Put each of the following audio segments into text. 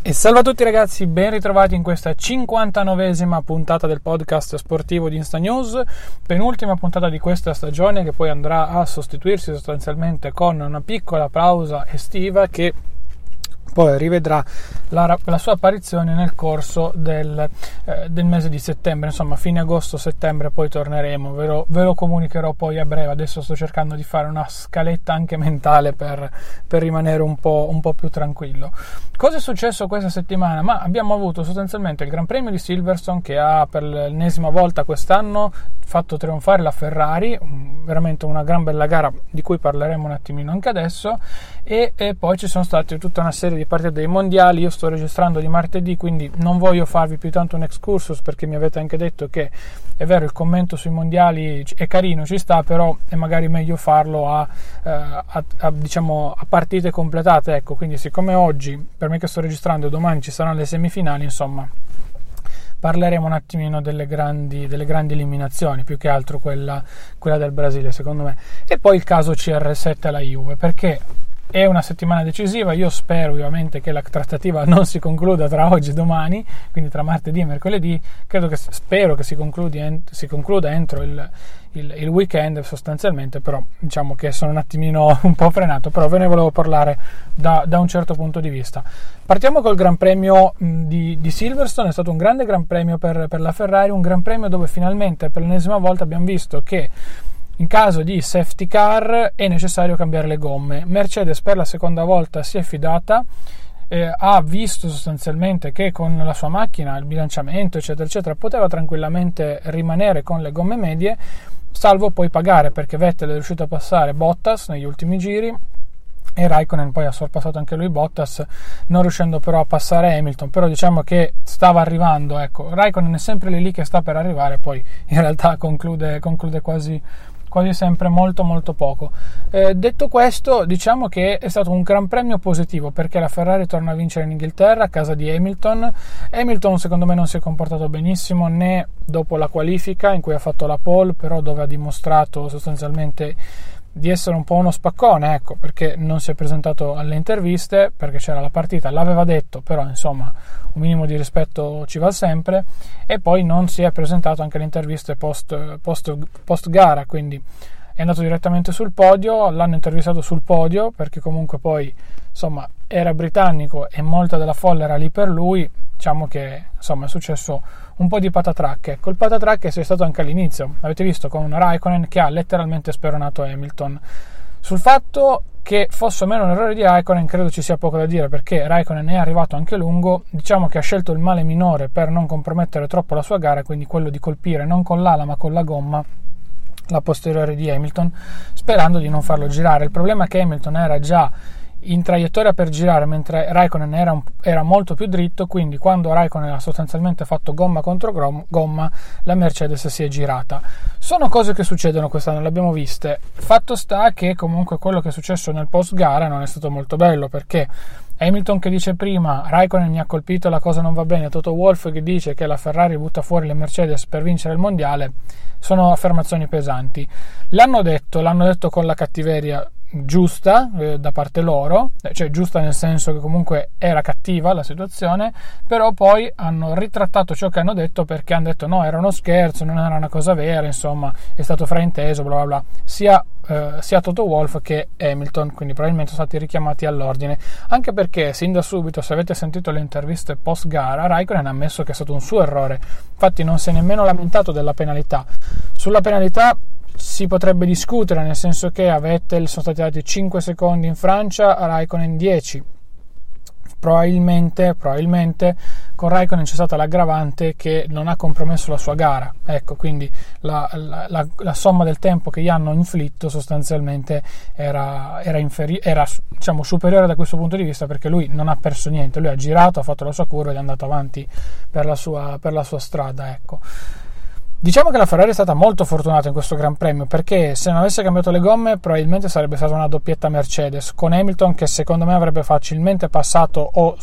E salve a tutti ragazzi, ben ritrovati in questa 59esima puntata del podcast sportivo di InstaNews, penultima puntata di questa stagione che poi andrà a sostituirsi sostanzialmente con una piccola pausa estiva che poi rivedrà la sua apparizione nel corso del mese di settembre, insomma fine agosto-settembre poi torneremo, ve lo comunicherò poi a breve. Adesso sto cercando di fare una scaletta anche mentale per rimanere un po' più tranquillo. Cosa è successo questa settimana? Ma abbiamo avuto sostanzialmente il Gran Premio di Silverstone che ha per l'ennesima volta quest'anno fatto trionfare la Ferrari, veramente una gran bella gara di cui parleremo un attimino anche adesso, e poi ci sono state tutta una serie di partite dei mondiali. Io sto registrando di martedì, quindi non voglio farvi più tanto un excursus, perché mi avete anche detto che è vero, il commento sui mondiali è carino, ci sta, però è magari meglio farlo a partite completate, ecco. Quindi siccome oggi, per me che sto registrando, domani ci saranno le semifinali, insomma parleremo un attimino delle grandi eliminazioni, più che altro quella del Brasile secondo me, e poi il caso CR7 alla Juve, perché è una settimana decisiva. Io spero ovviamente che la trattativa non si concluda tra oggi e domani, quindi tra martedì e mercoledì. Spero che si concluda entro il weekend sostanzialmente, però diciamo che sono un attimino un po' frenato, però ve ne volevo parlare da un certo punto di vista. Partiamo col Gran Premio di Silverstone. È stato un grande Gran Premio per la Ferrari, un Gran Premio dove finalmente per l'ennesima volta abbiamo visto che in caso di safety car è necessario cambiare le gomme. Mercedes per la seconda volta si è fidata, ha visto sostanzialmente che con la sua macchina, il bilanciamento eccetera eccetera, poteva tranquillamente rimanere con le gomme medie, salvo poi pagare, perché Vettel è riuscito a passare Bottas negli ultimi giri e Raikkonen poi ha sorpassato anche lui Bottas, non riuscendo però a passare Hamilton, però diciamo che stava arrivando, ecco. Raikkonen è sempre lì che sta per arrivare, poi in realtà conclude quasi sempre molto molto poco. Detto questo, diciamo che è stato un gran premio positivo, perché la Ferrari torna a vincere in Inghilterra a casa di Hamilton. Secondo me non si è comportato benissimo né dopo la qualifica in cui ha fatto la pole, però dove ha dimostrato sostanzialmente di essere un po' uno spaccone, ecco, perché non si è presentato alle interviste perché c'era la partita, l'aveva detto, però insomma un minimo di rispetto ci va sempre, e poi non si è presentato anche alle interviste post gara, quindi è andato direttamente sul podio, l'hanno intervistato sul podio perché comunque poi insomma era britannico e molta della folla era lì per lui. Diciamo che insomma è successo un po' di patatracche. Col patatracche c'è stato anche all'inizio, avete visto, con Raikkonen che ha letteralmente speronato Hamilton. Sul fatto che fosse o meno un errore di Raikkonen credo ci sia poco da dire, perché Raikkonen è arrivato anche lungo, diciamo che ha scelto il male minore per non compromettere troppo la sua gara, quindi quello di colpire non con l'ala ma con la gomma la posteriore di Hamilton, sperando di non farlo girare. Il problema è che Hamilton era già in traiettoria per girare, mentre Raikkonen era molto più dritto, quindi quando Raikkonen ha sostanzialmente fatto gomma contro gomma la Mercedes si è girata. Sono cose che succedono quest'anno, le abbiamo viste. Fatto sta che comunque quello che è successo nel post gara non è stato molto bello, perché Hamilton che dice prima Raikkonen mi ha colpito, la cosa non va bene, Toto Wolff che dice che la Ferrari butta fuori le Mercedes per vincere il mondiale, sono affermazioni pesanti. L'hanno detto con la cattiveria giusta da parte loro, cioè giusta nel senso che comunque era cattiva la situazione, però poi hanno ritrattato ciò che hanno detto, perché hanno detto no, era uno scherzo, non era una cosa vera, insomma è stato frainteso, bla bla bla, sia Toto Wolff che Hamilton, quindi probabilmente sono stati richiamati all'ordine, anche perché sin da subito, se avete sentito le interviste post gara, Raikkonen ha ammesso che è stato un suo errore, infatti non si è nemmeno lamentato della penalità. Sulla penalità si potrebbe discutere, nel senso che a Vettel sono stati dati 5 secondi in Francia, a Raikkonen 10. Probabilmente con Raikkonen c'è stata l'aggravante che non ha compromesso la sua gara, ecco, quindi la somma del tempo che gli hanno inflitto sostanzialmente era diciamo superiore da questo punto di vista, perché lui non ha perso niente, lui ha girato, ha fatto la sua curva ed è andato avanti per la sua strada, ecco. Diciamo che la Ferrari è stata molto fortunata in questo Gran Premio, perché se non avesse cambiato le gomme probabilmente sarebbe stata una doppietta Mercedes, con Hamilton che secondo me avrebbe facilmente passato o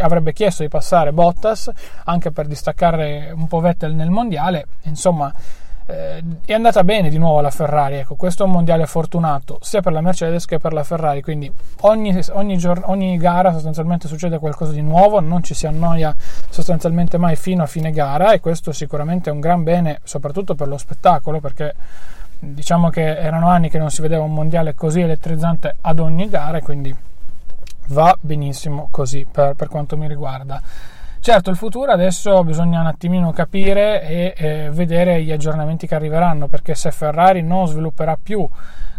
avrebbe chiesto di passare Bottas, anche per distaccare un po' Vettel nel mondiale. Insomma, è andata bene di nuovo la Ferrari, ecco, questo è un mondiale fortunato sia per la Mercedes che per la Ferrari, quindi ogni gara sostanzialmente succede qualcosa di nuovo, non ci si annoia sostanzialmente mai fino a fine gara, e questo sicuramente è un gran bene soprattutto per lo spettacolo, perché diciamo che erano anni che non si vedeva un mondiale così elettrizzante ad ogni gara, e quindi va benissimo così per quanto mi riguarda. Certo, il futuro adesso bisogna un attimino capire e vedere gli aggiornamenti che arriveranno, perché se Ferrari non svilupperà più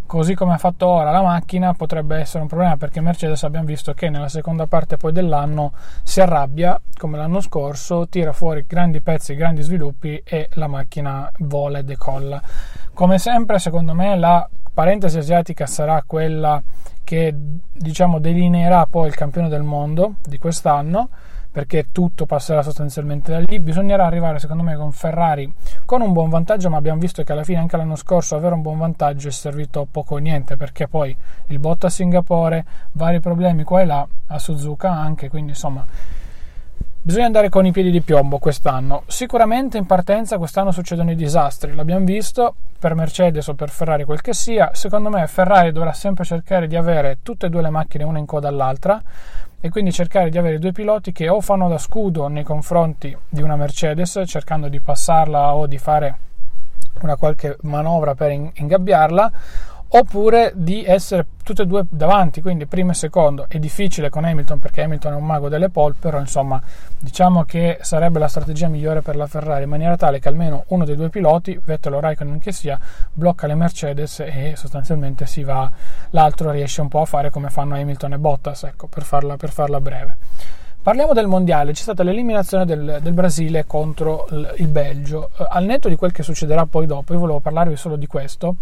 così come ha fatto ora la macchina potrebbe essere un problema, perché Mercedes abbiamo visto che nella seconda parte poi dell'anno si arrabbia come l'anno scorso, tira fuori grandi pezzi, grandi sviluppi e la macchina vola e decolla. Come sempre, secondo me la parentesi asiatica sarà quella che, diciamo, delineerà poi il campione del mondo di quest'anno, perché tutto passerà sostanzialmente da lì. Bisognerà arrivare, secondo me, con Ferrari con un buon vantaggio, ma abbiamo visto che alla fine anche l'anno scorso avere un buon vantaggio è servito poco o niente, perché poi il botto a Singapore, vari problemi qua e là, a Suzuka anche, quindi insomma bisogna andare con i piedi di piombo quest'anno. Sicuramente in partenza quest'anno succedono i disastri, l'abbiamo visto per Mercedes o per Ferrari, quel che sia. Secondo me Ferrari dovrà sempre cercare di avere tutte e due le macchine una in coda all'altra, e quindi cercare di avere due piloti che o fanno da scudo nei confronti di una Mercedes cercando di passarla o di fare una qualche manovra per ingabbiarla, oppure di essere tutte e due davanti, quindi primo e secondo. È difficile con Hamilton, perché Hamilton è un mago delle pole, però insomma diciamo che sarebbe la strategia migliore per la Ferrari, in maniera tale che almeno uno dei due piloti, Vettel o Raikkonen che sia, blocca le Mercedes e sostanzialmente si va, l'altro riesce un po' a fare come fanno Hamilton e Bottas, ecco, per farla breve. Parliamo del mondiale. C'è stata l'eliminazione del Brasile contro il Belgio. Al netto di quel che succederà poi dopo, io volevo parlarvi solo di questo,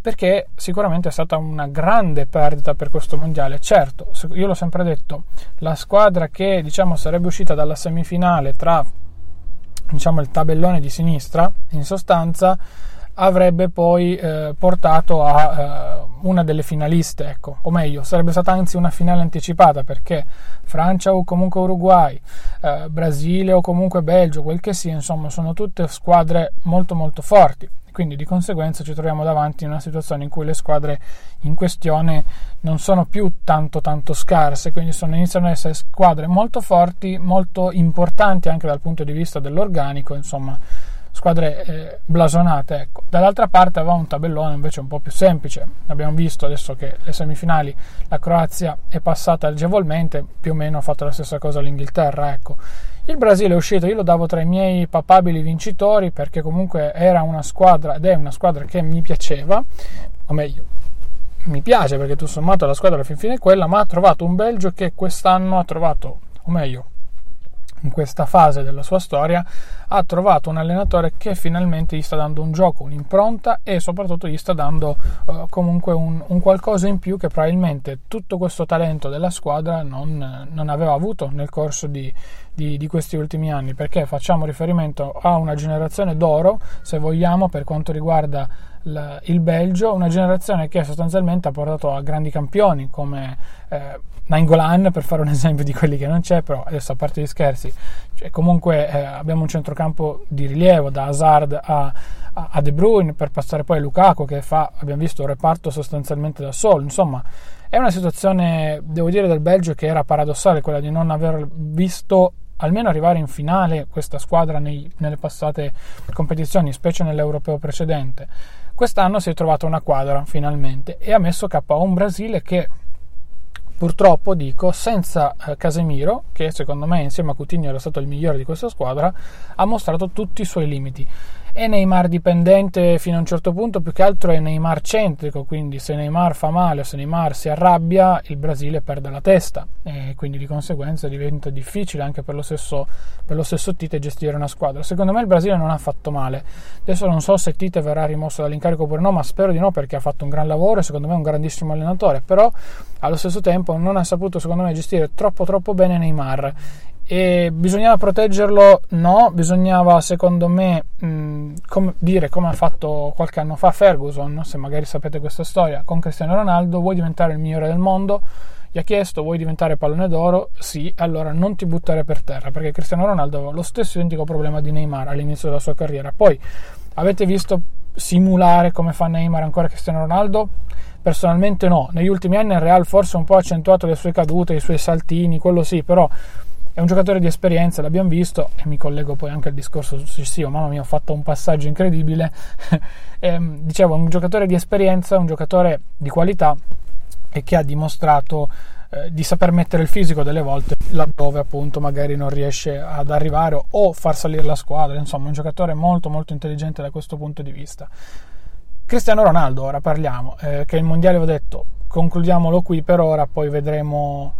perché sicuramente è stata una grande perdita per questo mondiale. Certo, io l'ho sempre detto, la squadra che, diciamo, sarebbe uscita dalla semifinale tra, diciamo, il tabellone di sinistra, in sostanza, avrebbe poi portato a una delle finaliste, ecco, o meglio sarebbe stata anzi una finale anticipata, perché Francia o comunque Uruguay, Brasile o comunque Belgio, quel che sia, insomma sono tutte squadre molto molto forti, quindi di conseguenza ci troviamo davanti in una situazione in cui le squadre in questione non sono più tanto scarse, quindi iniziano ad essere squadre molto forti, molto importanti anche dal punto di vista dell'organico, insomma squadre blasonate, ecco. Dall'altra parte aveva un tabellone invece un po' più semplice, abbiamo visto adesso che le semifinali la Croazia è passata agevolmente, più o meno ha fatto la stessa cosa l'Inghilterra, ecco. Il Brasile è uscito, io lo davo tra i miei papabili vincitori, perché comunque era una squadra, ed è una squadra che mi piaceva, o meglio mi piace, perché tutto sommato la squadra alla fine è quella, ma ha trovato un Belgio che quest'anno ha trovato, o meglio in questa fase della sua storia ha trovato un allenatore che finalmente gli sta dando un gioco, un'impronta, e soprattutto gli sta dando comunque un qualcosa in più che probabilmente tutto questo talento della squadra non aveva avuto nel corso di questi ultimi anni, perché facciamo riferimento a una generazione d'oro, se vogliamo, per quanto riguarda il Belgio, una generazione che sostanzialmente ha portato a grandi campioni come Nainggolan, per fare un esempio di quelli che non c'è, però adesso a parte gli scherzi, cioè, comunque abbiamo un centrocampo di rilievo da Hazard a De Bruyne, per passare poi a Lukaku che fa, abbiamo visto, un reparto sostanzialmente da solo. Insomma è una situazione, devo dire, del Belgio che era paradossale, quella di non aver visto almeno arrivare in finale questa squadra nelle passate competizioni, specie nell'europeo precedente. Quest'anno si è trovata una quadra finalmente e ha messo KO un Brasile che purtroppo, dico, senza Casemiro, che secondo me insieme a Coutinho era stato il migliore di questa squadra, ha mostrato tutti i suoi limiti. è Neymar dipendente fino a un certo punto, più che altro è Neymar centrico, quindi se Neymar fa male o se Neymar si arrabbia il Brasile perde la testa e quindi di conseguenza diventa difficile anche per lo stesso Tite gestire una squadra. Secondo me il Brasile non ha fatto male, adesso non so se Tite verrà rimosso dall'incarico oppure no, ma spero di no perché ha fatto un gran lavoro e secondo me è un grandissimo allenatore, però allo stesso tempo non ha saputo secondo me gestire troppo bene Neymar. E bisognava proteggerlo? No, bisognava secondo me come ha fatto qualche anno fa Ferguson, se magari sapete questa storia, con Cristiano Ronaldo: vuoi diventare il migliore del mondo? Gli ha chiesto: vuoi diventare pallone d'oro? Sì, allora non ti buttare per terra, perché Cristiano Ronaldo aveva lo stesso identico problema di Neymar all'inizio della sua carriera. Poi avete visto simulare come fa Neymar ancora Cristiano Ronaldo? Personalmente no, negli ultimi anni il Real forse un po' ha accentuato le sue cadute, i suoi saltini, quello sì, però è un giocatore di esperienza, l'abbiamo visto, e mi collego poi anche al discorso successivo, mamma mia ho fatto un passaggio incredibile, dicevo un giocatore di esperienza, un giocatore di qualità e che ha dimostrato di saper mettere il fisico delle volte laddove appunto magari non riesce ad arrivare o far salire la squadra, insomma un giocatore molto intelligente da questo punto di vista. Cristiano Ronaldo ora parliamo, che il mondiale ho detto concludiamolo qui per ora, poi vedremo.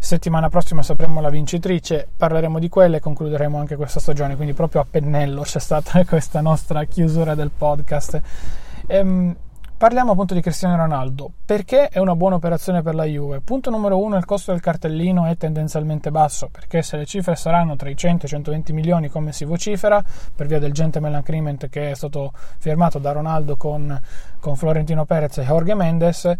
Settimana prossima sapremo la vincitrice, parleremo di quella e concluderemo anche questa stagione, quindi proprio a pennello c'è stata questa nostra chiusura del podcast. Parliamo appunto di Cristiano Ronaldo, perché è una buona operazione per la Juve. Punto numero uno, il costo del cartellino è tendenzialmente basso, perché se le cifre saranno tra i 100 e i 120 milioni come si vocifera, per via del gentleman agreement che è stato firmato da Ronaldo con Florentino Perez e Jorge Mendes,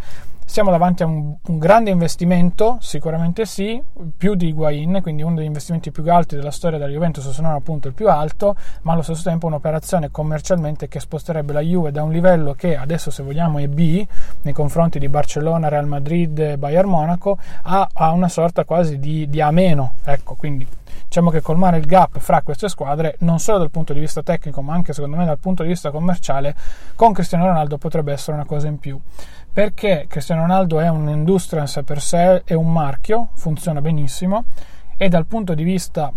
siamo davanti a un grande investimento, sicuramente sì, più di Higuain, quindi uno degli investimenti più alti della storia della Juventus, se non appunto il più alto, ma allo stesso tempo un'operazione commercialmente che sposterebbe la Juve da un livello che adesso se vogliamo è B nei confronti di Barcellona, Real Madrid, Bayern Monaco, a una sorta quasi di A-, ecco, quindi diciamo che colmare il gap fra queste squadre non solo dal punto di vista tecnico ma anche secondo me dal punto di vista commerciale con Cristiano Ronaldo potrebbe essere una cosa in più, perché Cristiano Ronaldo è un'industria in sé per sé, è un marchio, funziona benissimo e dal punto di vista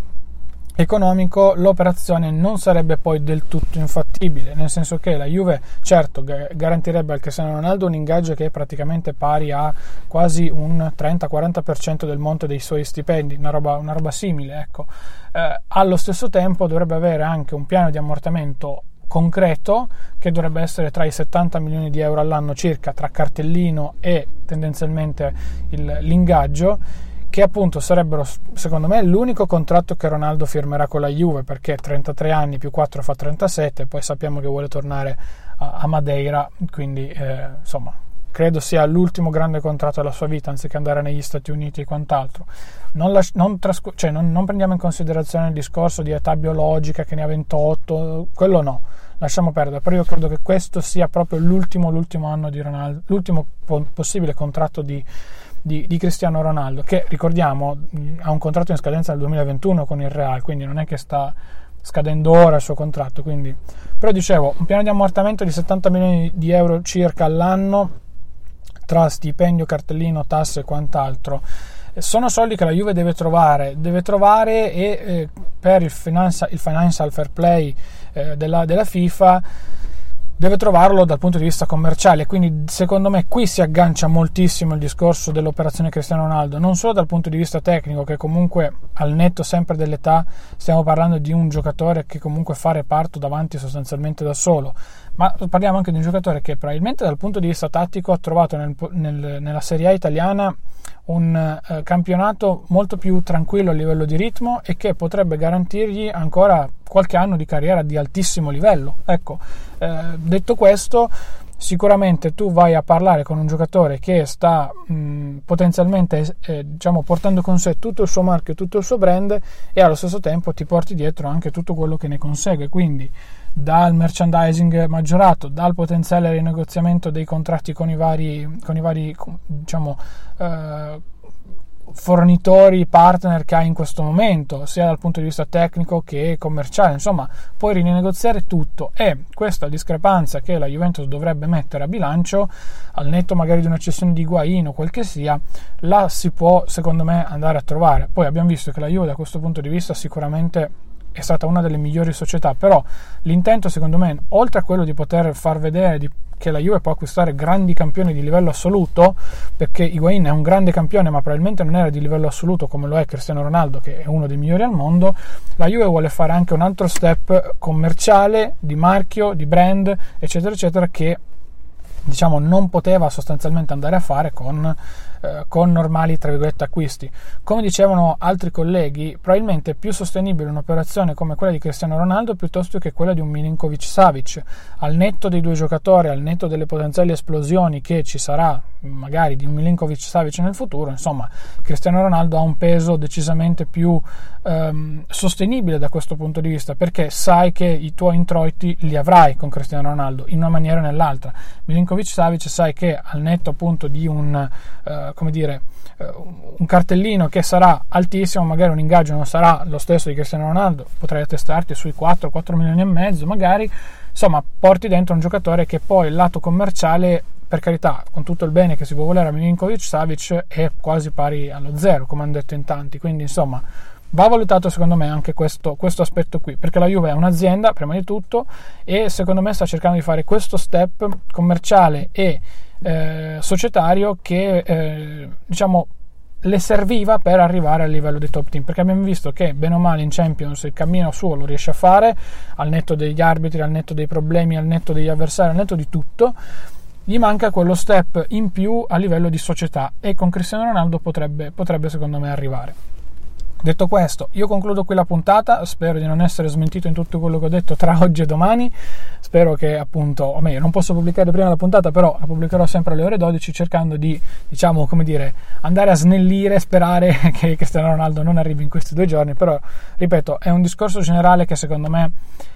economico l'operazione non sarebbe poi del tutto infattibile, nel senso che la Juve certo garantirebbe al Cristiano Ronaldo un ingaggio che è praticamente pari a quasi un 30-40% del monte dei suoi stipendi, una roba simile, ecco. Allo stesso tempo dovrebbe avere anche un piano di ammortamento concreto che dovrebbe essere tra i 70 milioni di euro all'anno circa tra cartellino e tendenzialmente l'ingaggio, che appunto sarebbero secondo me l'unico contratto che Ronaldo firmerà con la Juve, perché 33 anni più 4 fa 37, poi sappiamo che vuole tornare a Madeira, quindi insomma credo sia l'ultimo grande contratto della sua vita anziché andare negli Stati Uniti e quant'altro. Non prendiamo in considerazione il discorso di età biologica che ne ha 28, quello no, lasciamo perdere, però io credo che questo sia proprio l'ultimo anno di Ronaldo, l'ultimo possibile contratto di Cristiano Ronaldo, che ricordiamo ha un contratto in scadenza nel 2021 con il Real, quindi non è che sta scadendo ora il suo contratto, quindi. Però dicevo, un piano di ammortamento di 70 milioni di euro circa all'anno tra stipendio, cartellino, tasse e quant'altro sono soldi che la Juve deve trovare e per il financial fair play della FIFA deve trovarlo dal punto di vista commerciale, quindi secondo me qui si aggancia moltissimo il discorso dell'operazione Cristiano Ronaldo, non solo dal punto di vista tecnico, che comunque al netto sempre dell'età stiamo parlando di un giocatore che comunque fa reparto davanti sostanzialmente da solo, ma parliamo anche di un giocatore che probabilmente dal punto di vista tattico ha trovato nella Serie A italiana un campionato molto più tranquillo a livello di ritmo e che potrebbe garantirgli ancora qualche anno di carriera di altissimo livello, ecco. Detto questo, sicuramente tu vai a parlare con un giocatore che sta potenzialmente portando con sé tutto il suo marchio, tutto il suo brand, e allo stesso tempo ti porti dietro anche tutto quello che ne consegue, quindi dal merchandising maggiorato, dal potenziale rinegoziamento dei contratti con i vari diciamo fornitori, partner che hai in questo momento, sia dal punto di vista tecnico che commerciale, insomma puoi rinegoziare tutto, e questa discrepanza che la Juventus dovrebbe mettere a bilancio al netto magari di una cessione di Higuain o quel che sia, la si può secondo me andare a trovare. Poi abbiamo visto che la Juve da questo punto di vista sicuramente è stata una delle migliori società, però l'intento secondo me, oltre a quello di poter far vedere che la Juve può acquistare grandi campioni di livello assoluto, perché Higuain è un grande campione ma probabilmente non era di livello assoluto come lo è Cristiano Ronaldo, che è uno dei migliori al mondo, la Juve vuole fare anche un altro step commerciale, di marchio, di brand, eccetera eccetera, che diciamo non poteva sostanzialmente andare a fare con normali tra virgolette acquisti. Come dicevano altri colleghi, probabilmente è più sostenibile un'operazione come quella di Cristiano Ronaldo piuttosto che quella di un Milinkovic-Savic, al netto dei due giocatori, al netto delle potenziali esplosioni che ci sarà magari di un Milinkovic-Savic nel futuro. Insomma, Cristiano Ronaldo ha un peso decisamente più sostenibile da questo punto di vista, perché sai che i tuoi introiti li avrai con Cristiano Ronaldo in una maniera o nell'altra. Milinkovic-Savic sai che, al netto appunto di un cartellino che sarà altissimo, magari un ingaggio non sarà lo stesso di Cristiano Ronaldo, potrai attestarti sui 4 milioni e mezzo magari. Insomma, porti dentro un giocatore che poi il lato commerciale, per carità, con tutto il bene che si può volere a Milinkovic-Savic, è quasi pari allo zero, come hanno detto in tanti. Quindi insomma va valutato secondo me anche questo aspetto qui, perché la Juve è un'azienda prima di tutto e secondo me sta cercando di fare questo step commerciale e societario che diciamo le serviva per arrivare al livello dei top team, perché abbiamo visto che bene o male in Champions il cammino suo lo riesce a fare, al netto degli arbitri, al netto dei problemi, al netto degli avversari, al netto di tutto. Gli manca quello step in più a livello di società e con Cristiano Ronaldo potrebbe secondo me arrivare. Detto questo, io concludo qui la puntata, spero di non essere smentito in tutto quello che ho detto tra oggi e domani, spero che appunto, o meglio, non posso pubblicare prima la puntata, però la pubblicherò sempre alle ore 12, cercando di, diciamo, come dire, andare a snellire, sperare che Cristiano Ronaldo non arrivi in questi 2 giorni, però, ripeto, è un discorso generale che secondo me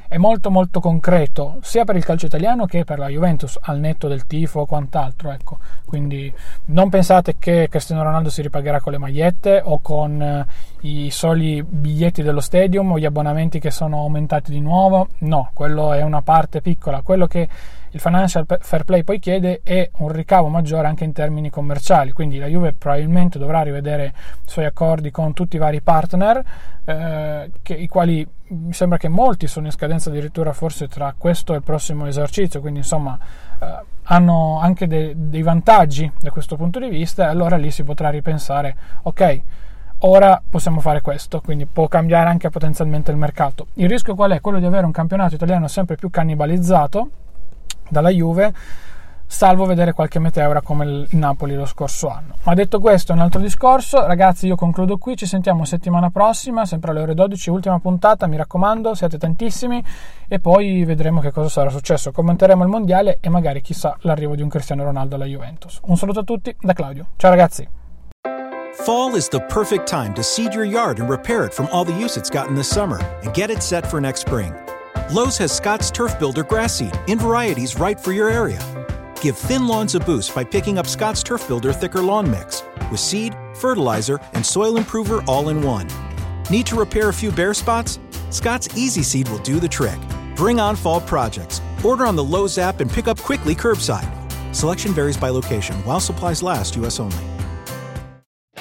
è molto molto concreto sia per il calcio italiano che per la Juventus, al netto del tifo o quant'altro, ecco. Quindi non pensate che Cristiano Ronaldo si ripagherà con le magliette o con i soli biglietti dello stadium o gli abbonamenti che sono aumentati di nuovo, no, quello è una parte piccola. Quello che il financial fair play poi chiede è un ricavo maggiore anche in termini commerciali, quindi la Juve probabilmente dovrà rivedere i suoi accordi con tutti i vari partner, i quali mi sembra che molti sono in scadenza addirittura forse tra questo e il prossimo esercizio, quindi insomma hanno anche dei vantaggi da questo punto di vista, e allora lì si potrà ripensare, ok, ora possiamo fare questo, quindi può cambiare anche potenzialmente il mercato. Il rischio qual è? Quello di avere un campionato italiano sempre più cannibalizzato dalla Juve, salvo vedere qualche meteora come il Napoli lo scorso anno. Ma detto questo è un altro discorso, ragazzi, io concludo qui, ci sentiamo settimana prossima sempre alle ore 12, ultima puntata, mi raccomando, siete tantissimi, e poi vedremo che cosa sarà successo, commenteremo il mondiale e magari chissà l'arrivo di un Cristiano Ronaldo alla Juventus. Un saluto a tutti da Claudio, ciao ragazzi. Fall is the perfect time to seed your yard and repair it from all the use it's gotten this summer and get it set for next spring. Lowe's has Scott's Turf Builder grass seed in varieties right for your area. Give thin lawns a boost by picking up Scott's Turf Builder Thicker Lawn Mix with seed, fertilizer, and soil improver all in one. Need to repair a few bare spots? Scott's Easy Seed will do the trick. Bring on fall projects. Order on the Lowe's app and pick up quickly curbside. Selection varies by location while supplies last, U.S. only.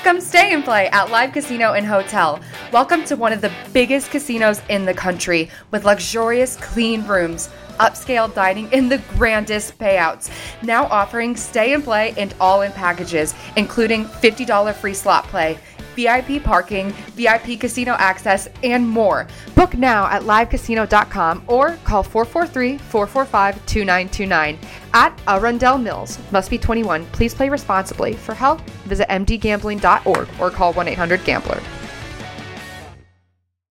Come stay and play at Live Casino and Hotel. Welcome to one of the biggest casinos in the country with luxurious clean rooms, upscale dining, and the grandest payouts. Now offering stay and play and all-in packages, including $50 free slot play, VIP parking, VIP casino access, and more. Book now at livecasino.com or call 443-445-2929. At Arundel Mills. Must be 21. Please play responsibly. For help, visit mdgambling.org or call 1-800-GAMBLER.